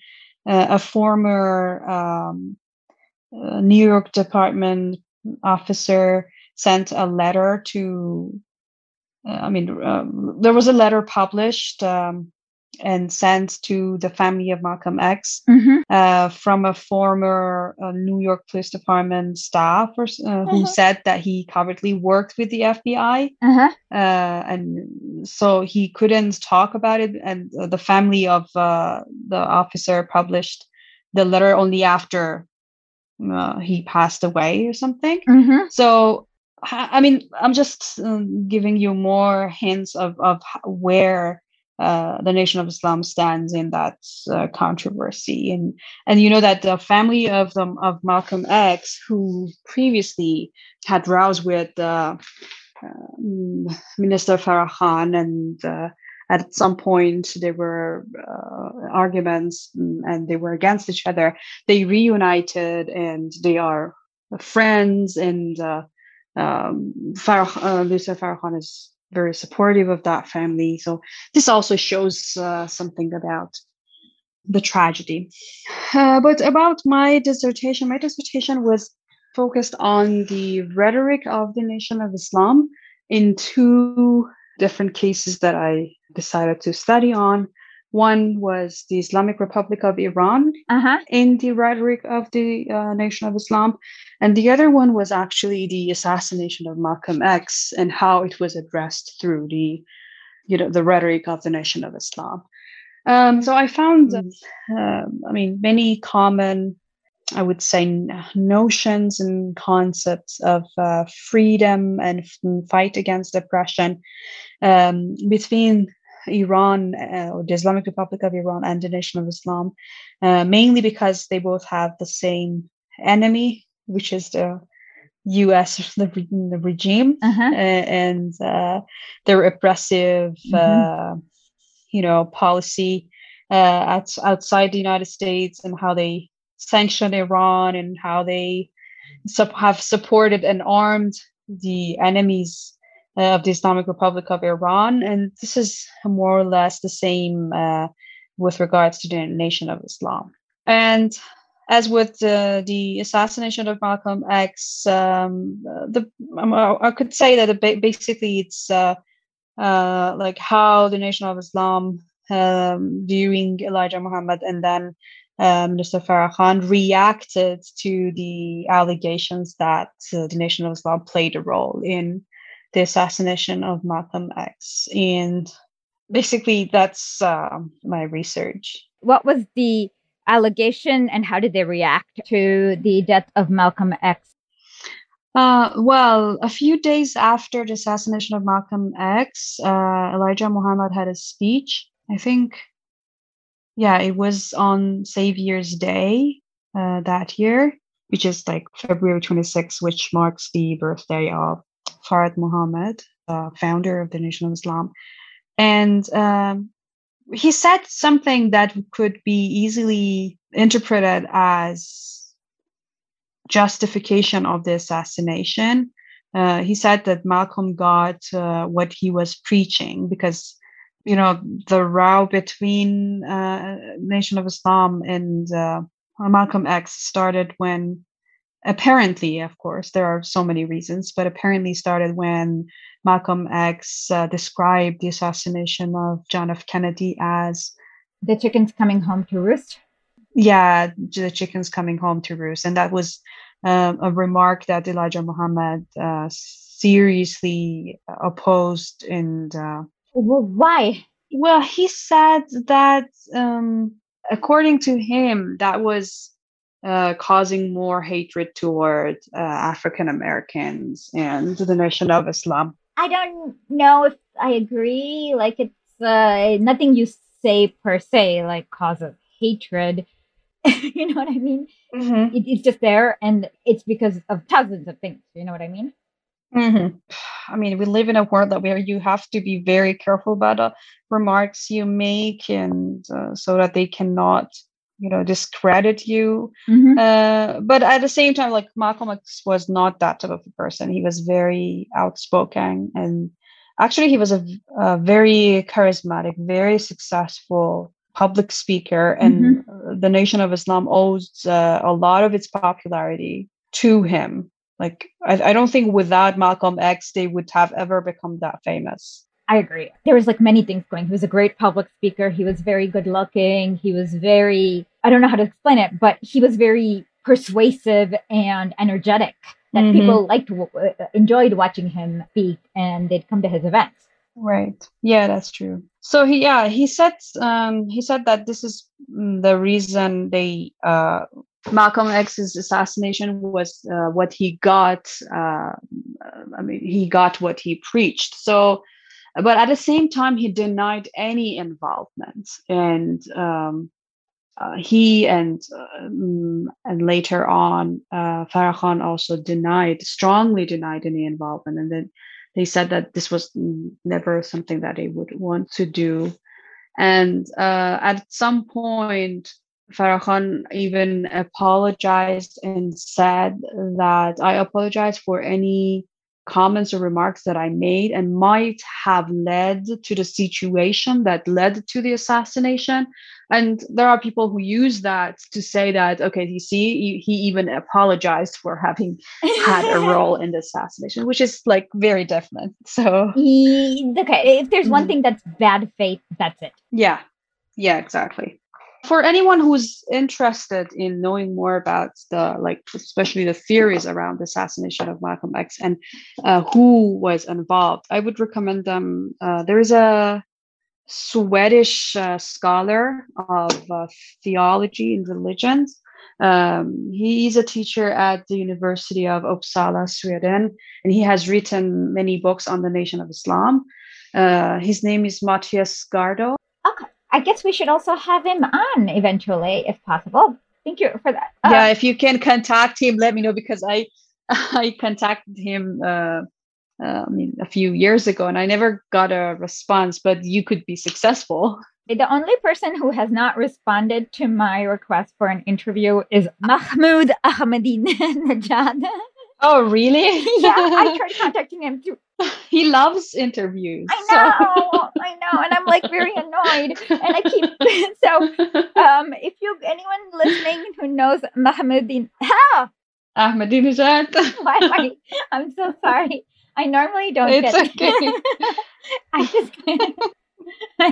uh, a former um, uh, New York Department officer sent a letter to, uh, I mean, um, there was a letter published um, and sent to the family of Malcolm X mm-hmm. uh, from a former uh, New York Police Department staff or, uh, mm-hmm. who said that he covertly worked with the F B I. Uh-huh. Uh, and so he couldn't talk about it. And uh, the family of uh, the officer published the letter only after uh, he passed away or something. Mm-hmm. So, I mean, I'm just um, giving you more hints of, of where Uh, the Nation of Islam stands in that uh, controversy, and and you know that the family of the, of Malcolm X, who previously had rows with uh, uh, Minister Farrakhan, and uh, at some point there were uh, arguments, and they were against each other. They reunited, and they are friends. And uh, um, Farrakh, uh, Minister Farrakhan is very supportive of that family. So this also shows uh, something about the tragedy. Uh, but about my dissertation, my dissertation was focused on the rhetoric of the Nation of Islam in two different cases that I decided to study on. One was the Islamic Republic of Iran uh-huh. in the rhetoric of the uh, Nation of Islam. And the other one was actually the assassination of Malcolm X and how it was addressed through the, you know, the rhetoric of the Nation of Islam. Um, so I found, um, uh, I mean, many common, I would say, n- notions and concepts of uh, freedom and f- fight against oppression um, between Iran, uh, the Islamic Republic of Iran and the Nation of Islam, uh, mainly because they both have the same enemy, which is the U S the, the regime, uh-huh. uh, and uh, their oppressive, mm-hmm. uh, you know, policy uh, out, outside the United States, and how they sanctioned Iran, and how they sub- have supported and armed the enemies uh, of the Islamic Republic of Iran. And this is more or less the same uh, with regards to the Nation of Islam. And as with uh, the assassination of Malcolm X, um, the, um, I could say that basically it's uh, uh, like how the Nation of Islam, um, viewing Elijah Muhammad and then um, Minister Farrakhan, reacted to the allegations that uh, the Nation of Islam played a role in the assassination of Malcolm X. And basically that's uh, my research. What was the allegation and how did they react to the death of Malcolm X? Uh, well, a few days after the assassination of Malcolm X, uh, Elijah Muhammad had a speech. I think, yeah, it was on Savior's Day uh, that year, which is like February twenty-sixth, which marks the birthday of Fard Muhammad, uh, founder of the Nation of Islam. And um, he said something that could be easily interpreted as justification of the assassination. Uh, he said that Malcolm got uh, what he was preaching because, you know, the row between uh, Nation of Islam and uh, Malcolm X started when, apparently, of course, there are so many reasons, but apparently started when Malcolm X uh, described the assassination of John F. Kennedy as the chickens coming home to roost. Yeah, the chickens coming home to roost. And that was um, a remark that Elijah Muhammad uh, seriously opposed. And uh, well, why? Well, he said that um, according to him, that was Uh, causing more hatred toward uh, African Americans and the Nation of Islam. I don't know if I agree. Like, it's uh, nothing you say per se like causes hatred. You know what I mean? Mm-hmm. It, it's just there, and it's because of thousands of things. You know what I mean? Mm-hmm. I mean, we live in a world that where you have to be very careful about the remarks you make, and uh, so that they cannot, you know, discredit you. Mm-hmm. Uh, but at the same time, like Malcolm X was not that type of a person. He was very outspoken. And actually, he was a, a very charismatic, very successful public speaker. And mm-hmm. the Nation of Islam owes uh, a lot of its popularity to him. Like, I, I don't think without Malcolm X, they would have ever become that famous. I agree. There was like many things going. He was a great public speaker. He was very good looking. He was very, I don't know how to explain it, but he was very persuasive and energetic that mm-hmm. people liked, enjoyed watching him speak, and they'd come to his events. Right. Yeah, that's true. So he, yeah, he said, um, he said that this is the reason they, uh, Malcolm X's assassination was uh, what he got. Uh, I mean, he got what he preached. So, but at the same time, he denied any involvement, and um, uh, he and uh, and later on, uh, Farrakhan also denied, strongly denied any involvement. And then they said that this was never something that they would want to do. And uh, at some point, Farrakhan even apologized and said that I apologize for any comments or remarks that I made and might have led to the situation that led to the assassination. And there are people who use that to say that, okay, you see, he even apologized for having had a role in the assassination, which is like very definite. So he, okay, if there's one thing that's bad faith, that's it. Yeah, yeah, exactly. For anyone who's interested in knowing more about the, like, especially the theories around the assassination of Malcolm X and uh, who was involved, I would recommend them. Uh, there is a Swedish uh, scholar of uh, theology and religions. Um, he's a teacher at the University of Uppsala, Sweden, and he has written many books on the Nation of Islam. Uh, his name is Matthias Gardo. Okay, I guess we should also have him on eventually, if possible. Thank you for that. Uh, yeah, if you can contact him, let me know, because I I contacted him uh, uh, I mean, a few years ago and I never got a response, but you could be successful. The only person who has not responded to my request for an interview is Mahmoud Ahmadinejad. Oh, really? Yeah, I tried contacting him too. He loves interviews. I know, so. I know. And I'm like very annoyed. And I keep, so um, if you, anyone listening who knows Mahmoud ah! Ahmadinejad. Why am I, I'm so sorry. I normally don't it's get okay. I just,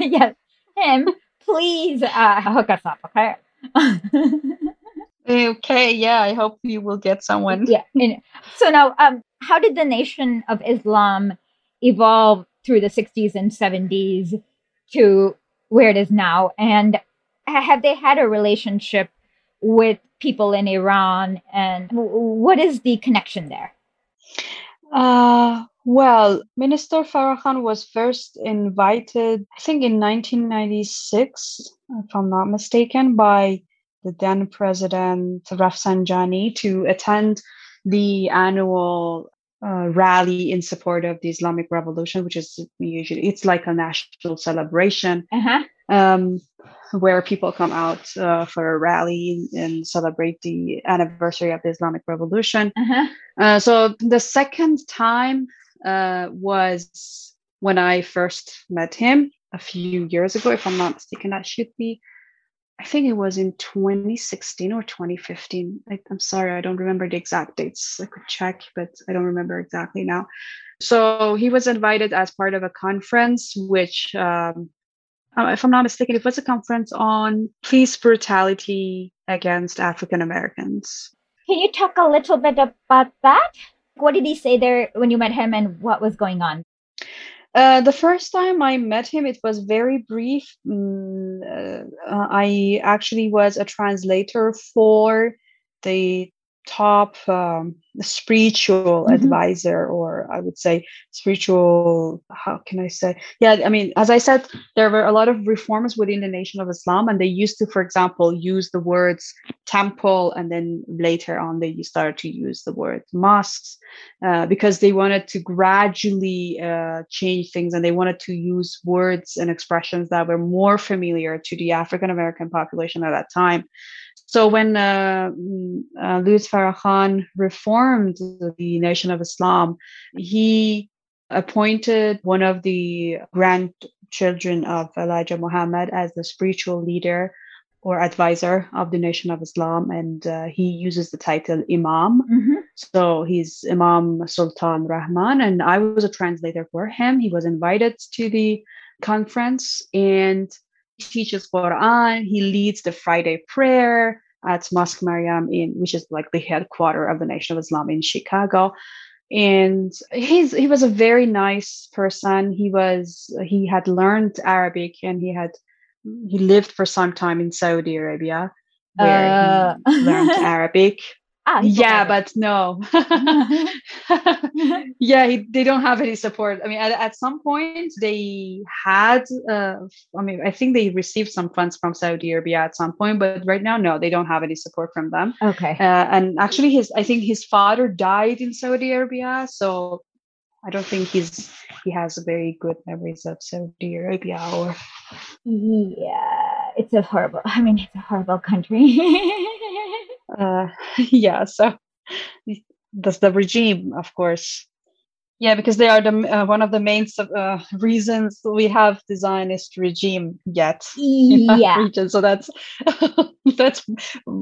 yes, him. Please uh, hook us up, okay? Okay, yeah, I hope you will get someone. Yeah. So now, um, how did the Nation of Islam evolve through the sixties and seventies to where it is now? And have they had a relationship with people in Iran? And what is the connection there? Uh, well, Minister Farrakhan was first invited, I think in nineteen ninety-six, if I'm not mistaken, by the then president Rafsanjani to attend the annual uh, rally in support of the Islamic Revolution, which is usually, it's like a national celebration, uh-huh. um, where people come out uh, for a rally and celebrate the anniversary of the Islamic Revolution. Uh-huh. Uh, so the second time uh, was when I first met him a few years ago, if I'm not mistaken, that should be I think it was in twenty sixteen or twenty fifteen. I, I'm sorry, I don't remember the exact dates. I could check, but I don't remember exactly now. So he was invited as part of a conference, which, um, if I'm not mistaken, it was a conference on police brutality against African Americans. Can you talk a little bit about that? What did he say there when you met him and what was going on? Uh, the first time I met him, it was very brief. Mm, uh, I actually was a translator for the top um, spiritual mm-hmm. advisor, or I would say spiritual, how can I say? Yeah, I mean, as I said, there were a lot of reforms within the Nation of Islam, and they used to, for example, use the words temple, and then later on they started to use the word mosques uh, because they wanted to gradually uh, change things, and they wanted to use words and expressions that were more familiar to the African American population at that time. So when uh, uh, Louis Farrakhan reformed the Nation of Islam, he appointed one of the grandchildren of Elijah Muhammad as the spiritual leader or advisor of the Nation of Islam. And uh, he uses the title Imam. Mm-hmm. So he's Imam Sultan Rahman. And I was a translator for him. He was invited to the conference and teaches Qur'an. He leads the Friday prayer at Mosque Maryam, in which is like the headquarters of the Nation of Islam in Chicago. And he's he was a very nice person. He was he had learned Arabic, and he had he lived for some time in Saudi Arabia, where uh. he learned Arabic. Ah, yeah, but no. yeah, he, they don't have any support. I mean, at, at some point they had, uh, I mean, I think they received some funds from Saudi Arabia at some point, but right now, no, they don't have any support from them. Okay. Uh, and actually his, I think his father died in Saudi Arabia. So I don't think he's, he has a very good memories of Saudi Arabia or. Yeah, it's a horrible, I mean, it's a horrible country. Uh, yeah, so that's the regime, of course. Yeah, because they are the uh, one of the main uh, reasons we have the Zionist regime yet. Yeah. That region. So that's that's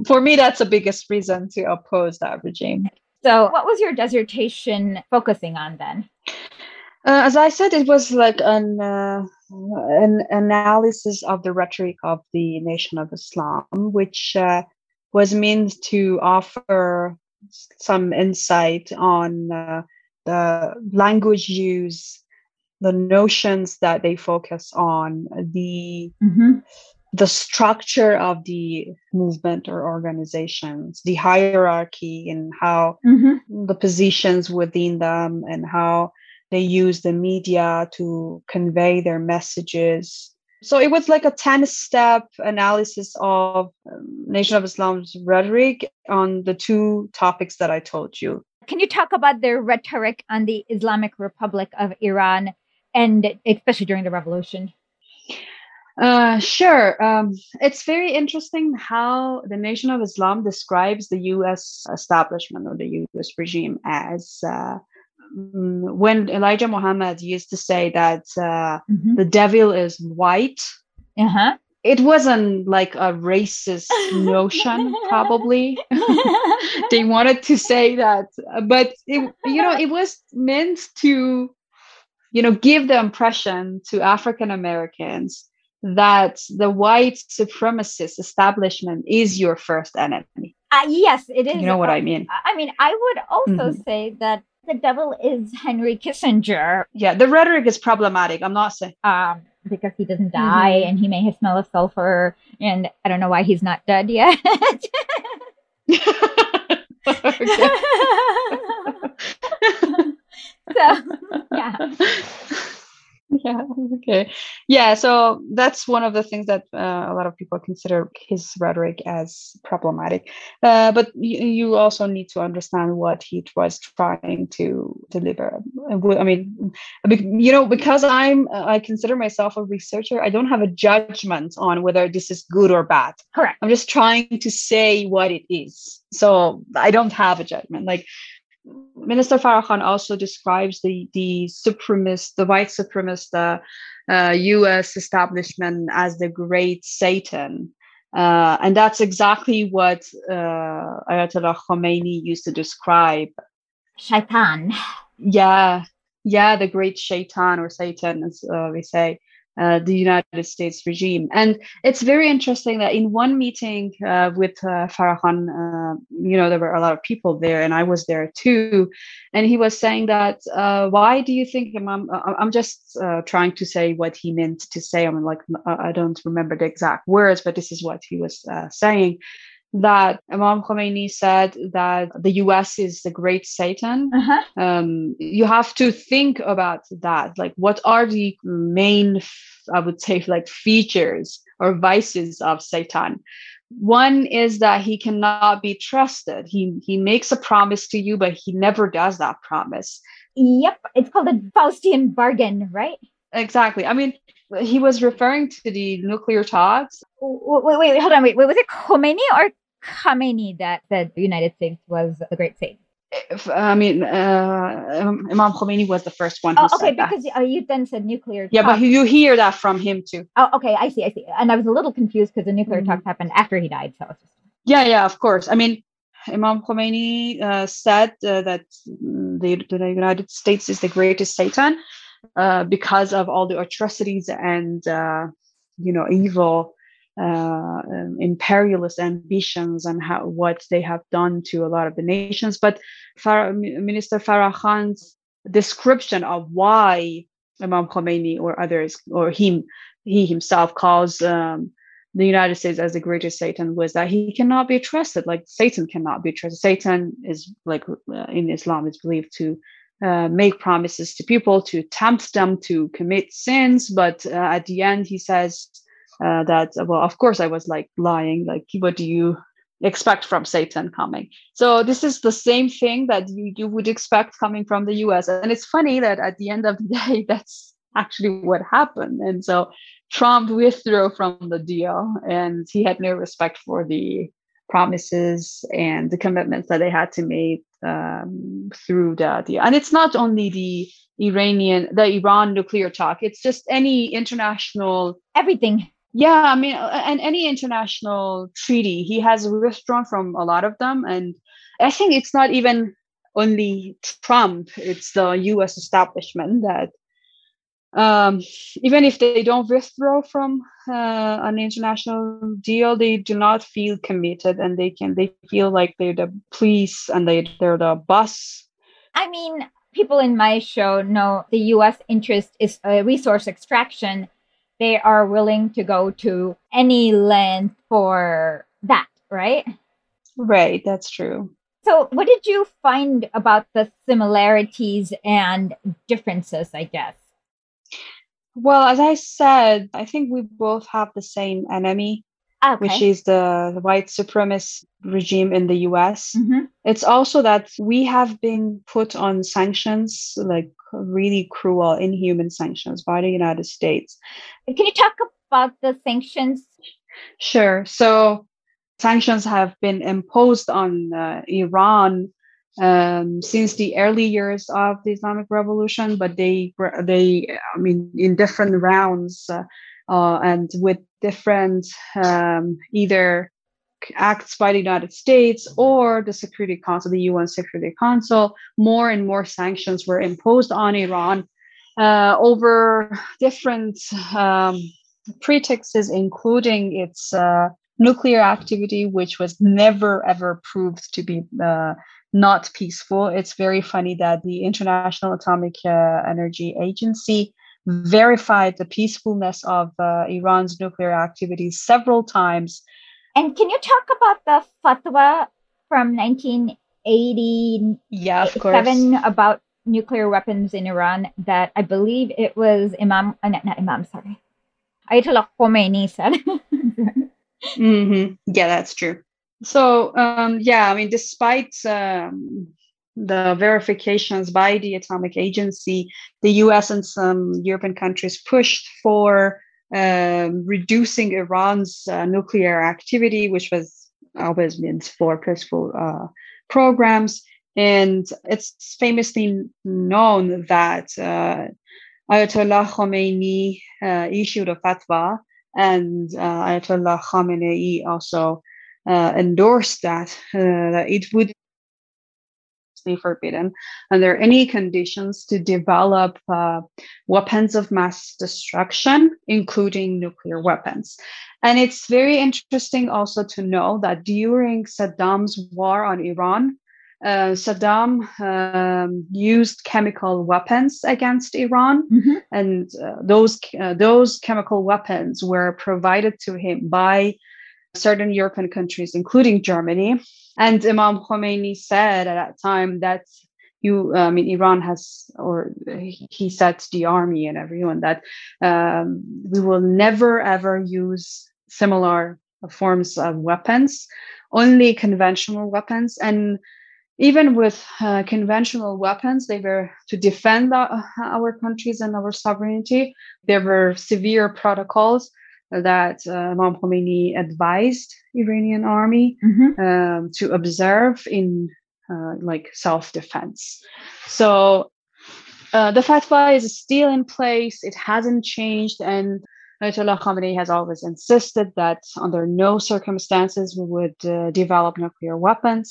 for me that's the biggest reason to oppose that regime. So, what was your dissertation focusing on then? Uh, as I said, it was like an uh, an analysis of the rhetoric of the Nation of Islam, which. Uh, was meant to offer some insight on uh, the language use, the notions that they focus on, the mm-hmm. the structure of the movement or organizations, the hierarchy and how mm-hmm. the positions within them and how They use the media to convey their messages. So it was like a ten-step analysis of Nation of Islam's rhetoric on the two topics that I told you. Can you talk about their rhetoric on the Islamic Republic of Iran, and especially during the revolution? Uh, sure. Um, it's very interesting how the Nation of Islam describes the U S establishment or the U S regime as... Uh, when Elijah Muhammad used to say that uh, mm-hmm. the devil is white, uh-huh. it wasn't like a racist notion, probably. They wanted to say that. But, it, you know, it was meant to, you know, give the impression to African Americans that the white supremacist establishment is your first enemy. Uh, yes, it is. You know what I mean? I mean, I would also mm-hmm. say that the devil is Henry Kissinger. Yeah, the rhetoric is problematic. I'm not saying um, because he doesn't die mm-hmm. and he may smell of sulfur, and I don't know why he's not dead yet. So yeah, yeah, okay, yeah. So that's one of the things that uh, a lot of people consider his rhetoric as problematic. Uh, but you, you also need to understand what he was trying to deliver. I mean, you know, because I'm I consider myself a researcher, I don't have a judgment on whether this is good or bad. Correct. I'm just trying to say what it is. So I don't have a judgment. Like, Minister Farrakhan also describes the the supremacist, the white supremacist uh, uh, U S establishment as the great Satan. Uh, and that's exactly what uh, Ayatollah Khomeini used to describe. Shaitan. Yeah. Yeah, the great Shaitan or Satan, as uh, we say, uh, the United States regime. And it's very interesting that in one meeting uh, with uh, Farrakhan, uh, you know, there were a lot of people there, and I was there too. And he was saying that, uh, why do you think, I'm, I'm just uh, trying to say what he meant to say. I mean, like, I don't remember the exact words, but this is what he was uh, saying, that Imam Khomeini said that the U S is the great Satan. Uh-huh. Um, you have to think about that. Like, what are the main, I would say, like features or vices of Satan? One is that he cannot be trusted. He he makes a promise to you, but he never does that promise. Yep. It's called a Faustian bargain, right? Exactly. I mean, he was referring to the nuclear talks. Wait, wait, hold on. Wait, wait, was it Khomeini or Khamenei that said the United States was the great Satan? I mean, uh, Imam Khomeini was the first one who oh, okay, said that. Okay, because uh, you then said nuclear yeah, talks. Yeah, but you hear that from him too. Oh, okay, I see, I see. And I was a little confused because the nuclear mm-hmm. talks happened after he died. So. Yeah, yeah, of course. I mean, Imam Khomeini uh, said uh, that the, the United States is the greatest Satan uh, because of all the atrocities and, uh, you know, evil Uh, um, imperialist ambitions and how what they have done to a lot of the nations. But Far- Minister Farrakhan's description of why Imam Khomeini or others or him he himself calls um, the United States as the greatest Satan was that he cannot be trusted. Like, Satan cannot be trusted. Satan is, like, uh, in Islam is believed to uh, make promises to people, to tempt them to commit sins, but uh, at the end he says Uh, that, well, of course I was like lying, like, what do you expect from Satan coming? So this is the same thing that you, you would expect coming from the U S. And it's funny that at the end of the day, that's actually what happened. And so Trump withdrew from the deal, and he had no respect for the promises and the commitments that they had to make um, through the deal. And it's not only the Iranian, the Iran nuclear talk, it's just any international... Everything. Yeah, I mean, and any international treaty, he has withdrawn from a lot of them. And I think it's not even only Trump, it's the U S establishment that um, even if they don't withdraw from uh, an international deal, they do not feel committed, and they can they feel like they're the police and they, they're the boss. I mean, people in my show know the U S interest is uh, resource extraction. They are willing to go to any length for that, right? Right, that's true. So what did you find about the similarities and differences, I guess? Well, as I said, I think we both have the same enemy, okay. which is the, the white supremacist regime in the U S. Mm-hmm. It's also that we have been put on sanctions, like really cruel, inhuman sanctions by the United States. Can you talk about the sanctions? Sure. So sanctions have been imposed on uh, Iran um, since the early years of the Islamic Revolution, but they they I mean in different rounds uh, uh, and with different um, either acts by the United States or the Security Council, the U N Security Council. More and more sanctions were imposed on Iran uh, over different um, pretexts, including its Uh, nuclear activity, which was never, ever proved to be uh, not peaceful. It's very funny that the International Atomic uh, Energy Agency verified the peacefulness of uh, Iran's nuclear activities several times. And can you talk about the fatwa from nineteen eighty-seven yeah, of course. about nuclear weapons in Iran that I believe it was Imam, uh, not, not Imam, sorry, Ayatollah Khomeini said. Mm-hmm. Yeah, that's true. So, um, yeah, I mean, despite um, the verifications by the Atomic Agency, the U S and some European countries pushed for um, reducing Iran's uh, nuclear activity, which was always means for peaceful uh, programs. And it's famously known that uh, Ayatollah Khomeini uh, issued a fatwa, and uh, Ayatollah Khamenei also uh, endorsed that, uh, that it would be forbidden under any conditions to develop uh, weapons of mass destruction, including nuclear weapons. And it's very interesting also to know that during Saddam's war on Iran, Uh, Saddam um, used chemical weapons against Iran, mm-hmm. and uh, those uh, those chemical weapons were provided to him by certain European countries, including Germany. And Imam Khomeini said at that time that you, I mean, Iran has, or he said to the army and everyone that um, we will never ever use similar forms of weapons, only conventional weapons. And even with uh, conventional weapons, they were to defend the, our countries and our sovereignty. There were severe protocols that uh, Imam Khomeini advised Iranian army mm-hmm. um, to observe in uh, like self-defense. So uh, the fatwa is still in place. It hasn't changed. And Ayatollah Khamenei has always insisted that under no circumstances we would uh, develop nuclear weapons,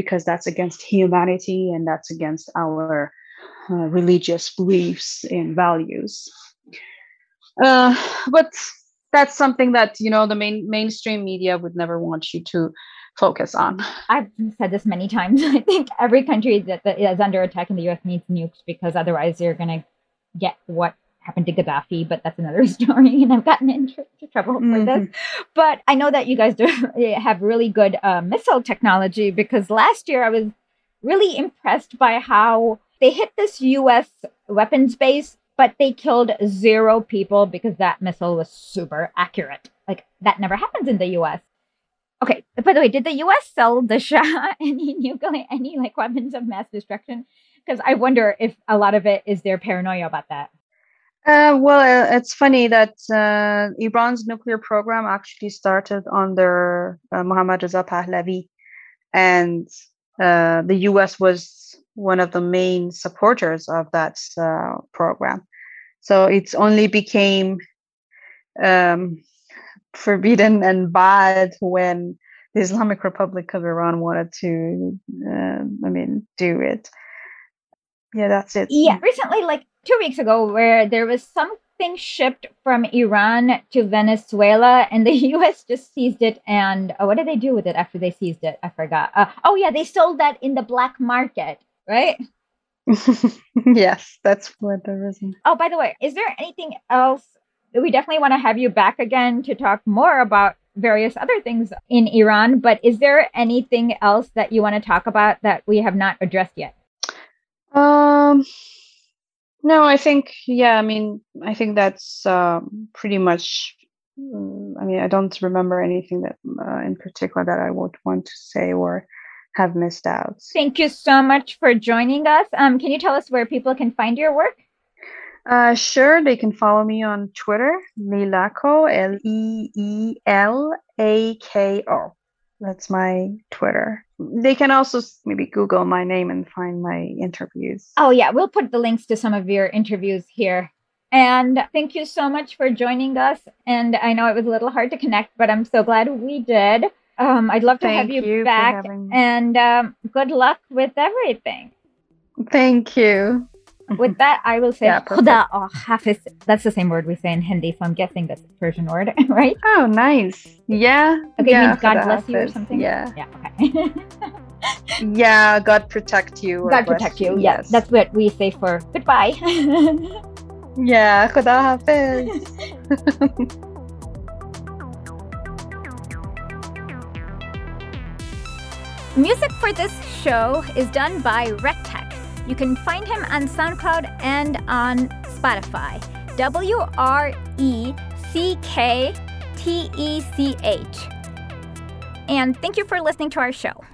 because that's against humanity and that's against our uh, religious beliefs and values. Uh, but that's something that, you know, the main mainstream media would never want you to focus on. I've said this many times. I think every country that, that is under attack in the U S needs nukes, because otherwise you're going to get what happened to Gaddafi, but that's another story, and I've gotten into trouble for mm-hmm. this. But I know that you guys do have really good uh, missile technology, because last year I was really impressed by how they hit this U S weapons base, but they killed zero people because that missile was super accurate. Like, that never happens in the U S. Okay, by the way, did the U S sell the Shah any nuclear, any like weapons of mass destruction? Because I wonder if a lot of it is their paranoia about that. Uh, well, uh, it's funny that uh, Iran's nuclear program actually started under uh, Mohammad Reza Pahlavi, and uh, the U S was one of the main supporters of that uh, program. So it's only became um, forbidden and bad when the Islamic Republic of Iran wanted to, uh, I mean, do it. Yeah, that's it. Yeah, recently, like two weeks ago, where there was something shipped from Iran to Venezuela, and the U S just seized it. And oh, what did they do with it after they seized it? I forgot. Uh, oh, yeah, they sold that in the black market, right? Yes, that's what the reason. Oh, by the way, is there anything else? We definitely want to have you back again to talk more about various other things in Iran. But is there anything else that you want to talk about that we have not addressed yet? Um, no, I think, yeah, I mean, I think that's uh, pretty much, um, I mean, I don't remember anything that uh, in particular that I would want to say or have missed out. Thank you so much for joining us. Um, can you tell us where people can find your work? Uh, sure. They can follow me on Twitter, Leelako, L E E L A K O. That's my Twitter. They can also maybe Google my name and find my interviews. Oh, yeah. We'll put the links to some of your interviews here. And thank you so much for joining us. And I know it was a little hard to connect, but I'm so glad we did. Um, I'd love to have you back. And um, good luck with everything. Thank you. With that, I will say, yeah, Khuda aur Hafiz. That's the same word we say in Hindi, so I'm guessing that's a Persian word, right? Oh, nice. Yeah. Okay, yeah, it means God bless you or something? Yeah. Yeah, okay. Yeah, God protect you. Or God protect you, you. Yes. Yeah, that's what we say for goodbye. Yeah, Khuda Hafiz. Music for this show is done by Rectech. You can find him on SoundCloud and on Spotify. W R E C K T E C H. And thank you for listening to our show.